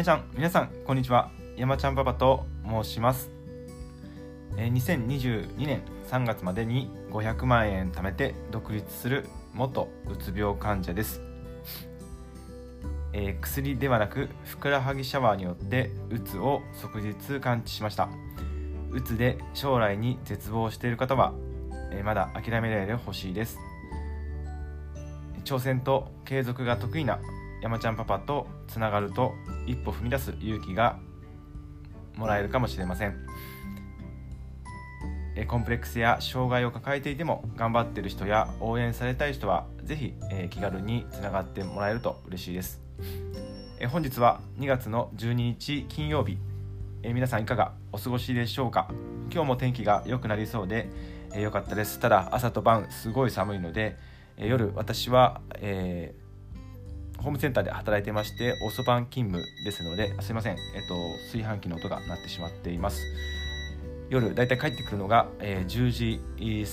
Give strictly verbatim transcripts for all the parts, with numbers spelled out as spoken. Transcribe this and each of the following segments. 皆さん皆さんこんにちは、山ちゃんパパと申します。えー、にせんにじゅうにねんさんがつまでにごひゃくまんえん貯めて独立する元うつ病患者です。えー、薬ではなくふくらはぎシャワーによってうつを即日完治しました。うつで将来に絶望している方は、えー、まだ諦めないでほしいです。挑戦と継続が得意な山ちゃんパパとつながると一歩踏み出す勇気がもらえるかもしれません。えー、コンプレックスや障害を抱えていても頑張っている人や応援されたい人はぜひ、えー、気軽につながってもらえると嬉しいです。えー、本日はにがつのじゅうににち金曜日、えー、皆さんいかがお過ごしでしょうか。今日も天気が良くなりそうで、えー、良かったです。ただ朝と晩すごい寒いので、えー、夜私は、えーホームセンターで働いてまして遅番勤務ですので、すいません、えっと、炊飯器の音が鳴ってしまっています。夜だいたい帰ってくるのが、えー、じゅうじ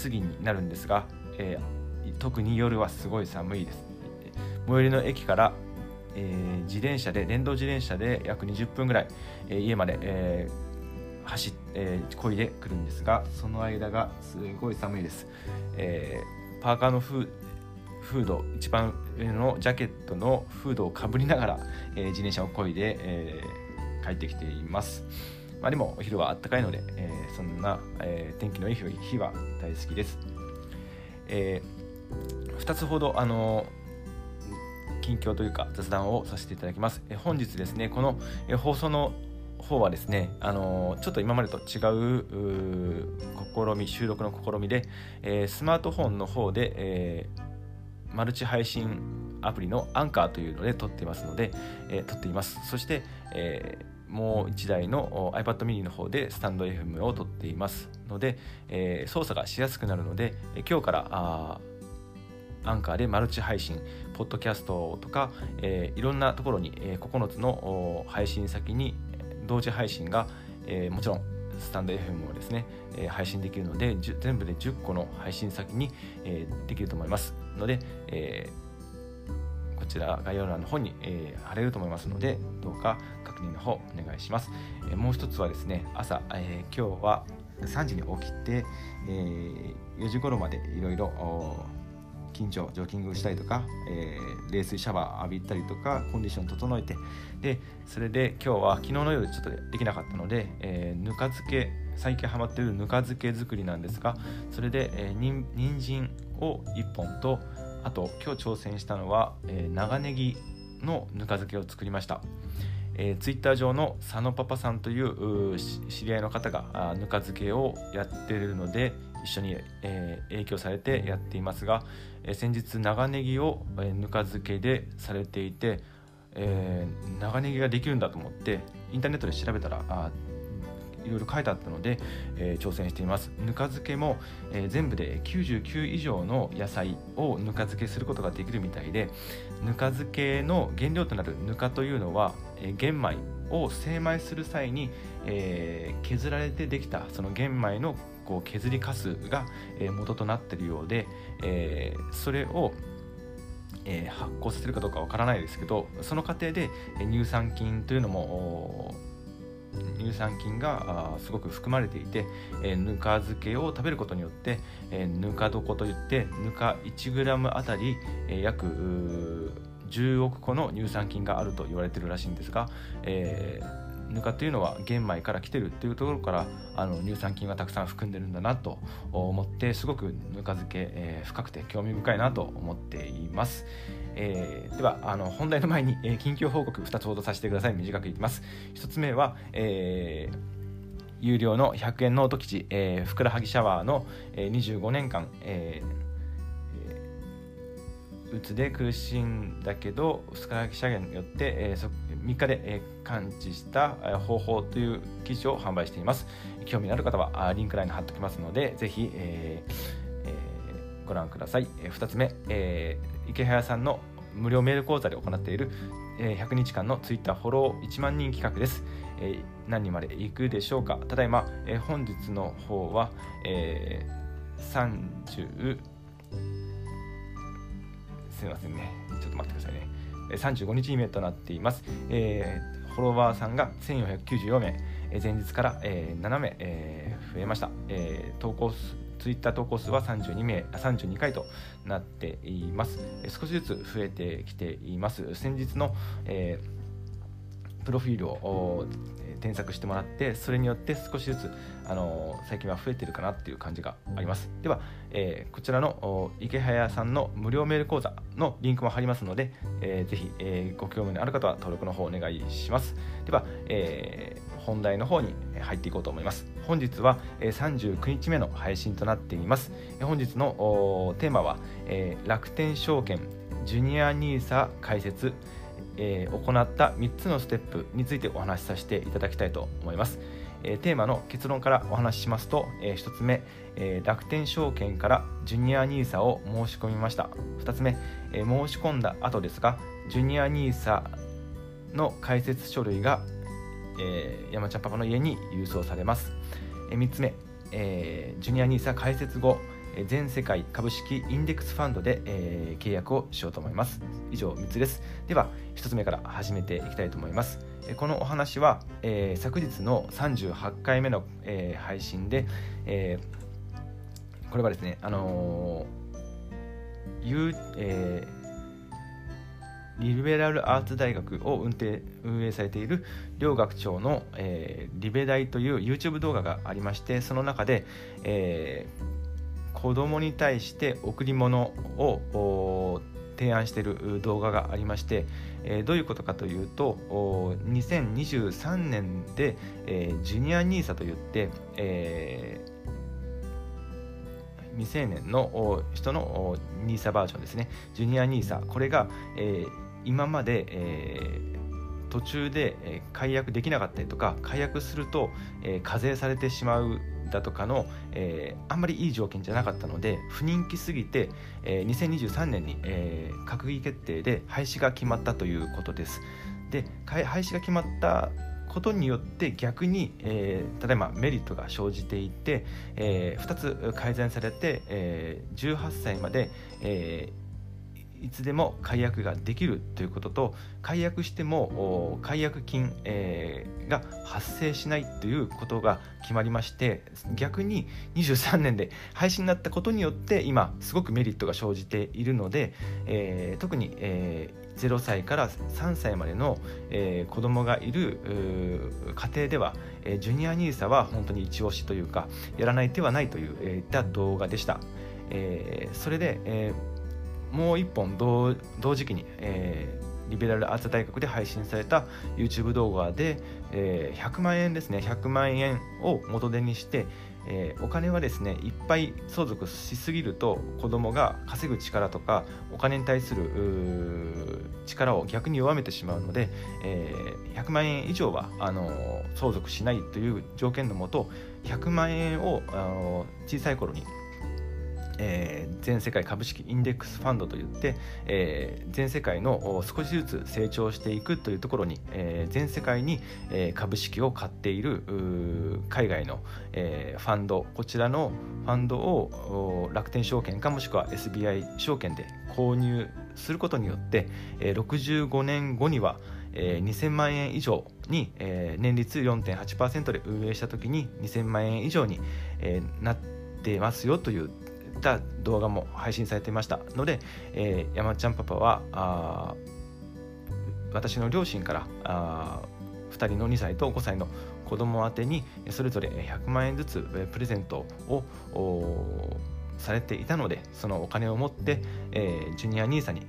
過ぎになるんですが、えー、特に夜はすごい寒いです。最寄りの駅から、えー、自転車で電動自転車で約にじゅっぷんぐらい、えー、家まで、えー、走って、えー、漕いでくるんですが、その間がすごい寒いです。えー、パーカーの風フード一番上のジャケットのフードをかぶりながら、えー、自転車を漕いで、えー、帰ってきています。まあ、でもお昼は暖かいので、えー、そんな、えー、天気のいい日は大好きです。えー、ふたつほどあのー、近況というか雑談をさせていただきます。えー、本日ですねこの、えー、放送の方はですね、あのー、ちょっと今までと違 う, う試み収録の試みで、えー、スマートフォンの方で、えーマルチ配信アプリのアンカーというので撮っていますので、えー、撮っています。そして、えー、もういちだいの iPad mini の方でスタンド エフエム を撮っていますので、えー、操作がしやすくなるので、今日からあアンカーでマルチ配信ポッドキャストとか、えー、いろんなところに、えー、ここのつの配信先に同時配信が、えー、もちろんスタンド エフエム をですね、えー、配信できるので全部でじゅっこの配信先に、えー、できると思いますので、えー、こちら概要欄の方に、えー、貼れると思いますので、どうか確認の方お願いします。えー、もう一つはですね朝、えー、今日はさんじに起きて、えー、よじ頃までいろいろ近所ジョギングしたりとか、えー、冷水シャワー浴びたりとかコンディション整えて、でそれで今日は昨日の夜ちょっとできなかったので、えー、ぬか漬け、最近ハマっているぬか漬け作りなんですが、それで、えー、に人参をいっぽんと、あと今日挑戦したのは、えー、長ネギのぬか漬けを作りました。えー、ツイッター上の佐野パパさんというう知り合いの方がぬか漬けをやっているので一緒に、えー、影響されてやっていますが、えー、先日長ネギを、えー、ぬか漬けでされていて、えー、長ネギができるんだと思ってインターネットで調べたらあいろいろ書いてあったので、えー、挑戦しています。ぬか漬けも、えー、全部できゅうじゅうきゅういじょうの野菜をぬか漬けすることができるみたいで、ぬか漬けの原料となるぬかというのは、えー、玄米を精米する際に、えー、削られてできたその玄米のこう削りかすが元となっているようで、えー、それを発酵させるかどうかわからないですけど、その過程で乳酸菌というのも乳酸菌がすごく含まれていて、ぬか漬けを食べることによってぬか床といってぬか いちグラム あたり約じゅうおくこの乳酸菌があると言われているらしいんですが、えーぬかというのは玄米から来てるっていうところから、あの乳酸菌がたくさん含んでるんだなと思って、すごくぬか漬け、えー、深くて興味深いなと思っています。えー、ではあの本題の前に、えー、近況報告ふたつほどさせてください。短くいきます。ひとつめは、えー、有料のひゃくえんノート記事、えー、ふくらはぎシャワーの、えー、にじゅうごねんかん、えーうつで苦しいんだけどふくらはぎシャワーによって、えー、みっかで、えー、完治した方法という記事を販売しています。興味のある方はリンク欄に貼っておきますので、ぜひ、えーえー、ご覧ください。えー、ふたつめ、えー、池早さんの無料メール講座で行っている、えー、ひゃくにちかんのツイッターフォローいちまんにん企画です。えー、何人までいくでしょうか。ただいま、えー、本日の方は、えー、30すみませんね、ちょっと待ってくださいね。さんじゅうごにちイベントとなっています。えー、フォロワーさんがせんよんひゃくきゅうじゅうよんめい、えー、前日から、えー、ななめい、えー、増えました。えー、投稿数ツイッター投稿数はさんじゅうにかいとなっています。少しずつ増えてきています。先日の、えー、プロフィールを添削してもらって、それによって少しずつ、あのー、最近は増えてるかなっていう感じがあります。では、えー、こちらの池早さんの無料メール講座のリンクも貼りますので、えー、ぜひ、えー、ご興味のある方は登録の方お願いします。では、えー、本題の方に入っていこうと思います。本日はさんじゅうくにちめの配信となっています。本日のテーマは、えー、楽天証券ジュニアニーサ開設、えー、行ったみっつのステップについてお話しさせていただきたいと思います。えー、テーマの結論からお話ししますと、えー、ひとつめ、えー、楽天証券からジュニアニーサを申し込みました。ふたつめ、えー、申し込んだ後ですが、ジュニアニーサの開設書類が、えー、山ちゃんパパの家に郵送されます。えー、みっつめ、えー、ジュニアニーサ開設後、全世界株式インデックスファンドで、えー、契約をしようと思います。以上みっつです。ではひとつめから始めていきたいと思います。えー、このお話は、えー、昨日のさんじゅうはちかいめの、えー、配信で、えー、これはですね、あのーゆえーリベラルアーツ大学を運営、運営されている両学長の、えー、リベ大という YouTube 動画がありまして、その中で、えー、子供に対して贈り物を提案している動画がありまして、えー、どういうことかというと、にせんにじゅうさんねんで、えー、ジュニアニーサといって、えー未成年の人の ニーサ バージョンですね。ジュニア ニーサ、 これが、えー、今まで、えー、途中で解約できなかったりとか、解約すると、えー、課税されてしまうだとかの、えー、あんまりいい条件じゃなかったので、不人気すぎて、えー、にせんにじゅうさんねんに、えー、閣議決定で廃止が決まったということです。で、廃止が決まったことによって逆に、えー、ただいまメリットが生じていて、えー、ふたつ改善されて、えー、じゅうはっさいまで、えー、いつでも解約ができるということと、解約しても解約金、えー、が発生しないということが決まりまして、逆ににじゅうさんねんで廃止になったことによって今すごくメリットが生じているので、えー、特に、えーゼロさいからさんさいまでの、えー、子供がいる家庭では、えー、ジュニアニーサは本当に一押しというか、やらない手はないという、えー、いった動画でした。えー、それで、えー、もう一本 同, 同時期に、えー、リベラルアーツ大学で配信された YouTube 動画で、えー、ひゃくまんえんですね、ひゃくまんえんを元手にして、えー、お金はですね、いっぱい相続しすぎると子供が稼ぐ力とかお金に対する力を逆に弱めてしまうので、えー、ひゃくまんえん以上はあのー、相続しないという条件のもと、ひゃくまんえんを、あのー、小さい頃に、えー、全世界株式インデックスファンドといって、えー、全世界の少しずつ成長していくというところに、えー、全世界に、えー、株式を買っている海外の、えー、ファンド、こちらのファンドを楽天証券かもしくは エスビーアイ 証券で購入することによって、えー、ろくじゅうごねんごには、えー、にせんまんえん以上に、えー、年率 よんてんはちパーセント で運営したときににせんまんえん以上に、えー、なってますよという動画も配信されていましたので、えー、山ちゃんパパはあ私の両親からあふたりのにさいとごさいの子供宛てにそれぞれひゃくまんえんずつプレゼントをされていたので、そのお金を持って、えー、ジュニアニーサに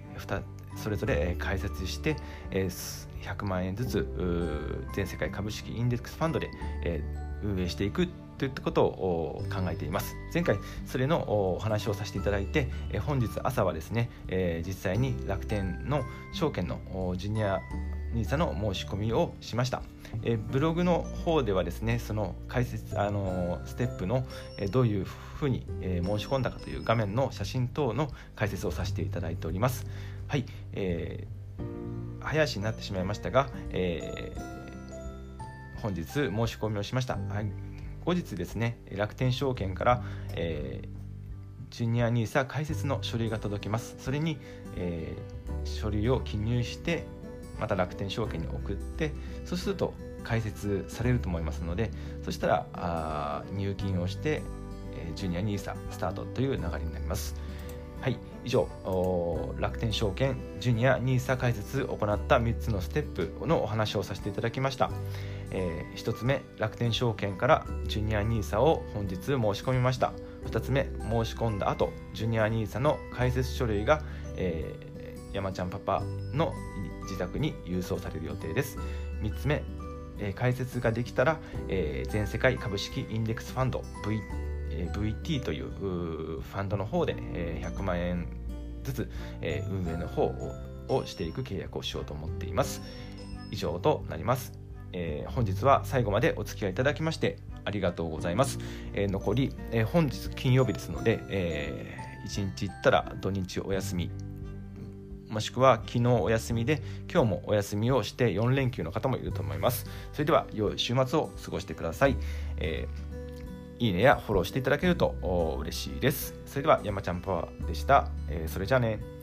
それぞれ開設して、えー、ひゃくまんえんずつ全世界株式インデックスファンドで、えー、運営していくといったことを考えています。前回それのお話をさせていただいて、本日朝はですね、実際に楽天の証券のジュニアニーサの申し込みをしました。ブログの方ではですね、その解説、あのステップのどういうふうに申し込んだかという画面の写真等の解説をさせていただいております。はい、えー、早足になってしまいましたが、えー、本日申し込みをしました。はい。後日ですね、楽天証券から、えー、ジュニアニーサ開設の書類が届きます。それに、えー、書類を記入して、また楽天証券に送って、そうすると開設されると思いますので、そしたらあ入金をしてジュニアニーサスタートという流れになります。はい、以上楽天証券ジュニアニーサ開設を行ったみっつのステップのお話をさせていただきました。えー、ひとつめ、楽天証券からジュニアニーサを本日申し込みました。ふたつめ、申し込んだ後ジュニアニーサの開設書類が、えー、山ちゃんパパの自宅に郵送される予定です。みっつめ、えー、開設ができたら、えー、全世界株式インデックスファンド ブイティーブイティー というファンドの方でひゃくまんえんずつ運営の方をしていく契約をしようと思っています。以上となります。えー、本日は最後までお付き合いいただきましてありがとうございます。えー、残り、えー、本日金曜日ですので、えー、いちにち行ったら土日お休み、もしくは昨日お休みで今日もお休みをしてよんれんきゅうの方もいると思います。それでは良い週末を過ごしてください。えーいいねやフォローしていただけると嬉しいです。それでは山ちゃんパワーでした。えー、それじゃあね。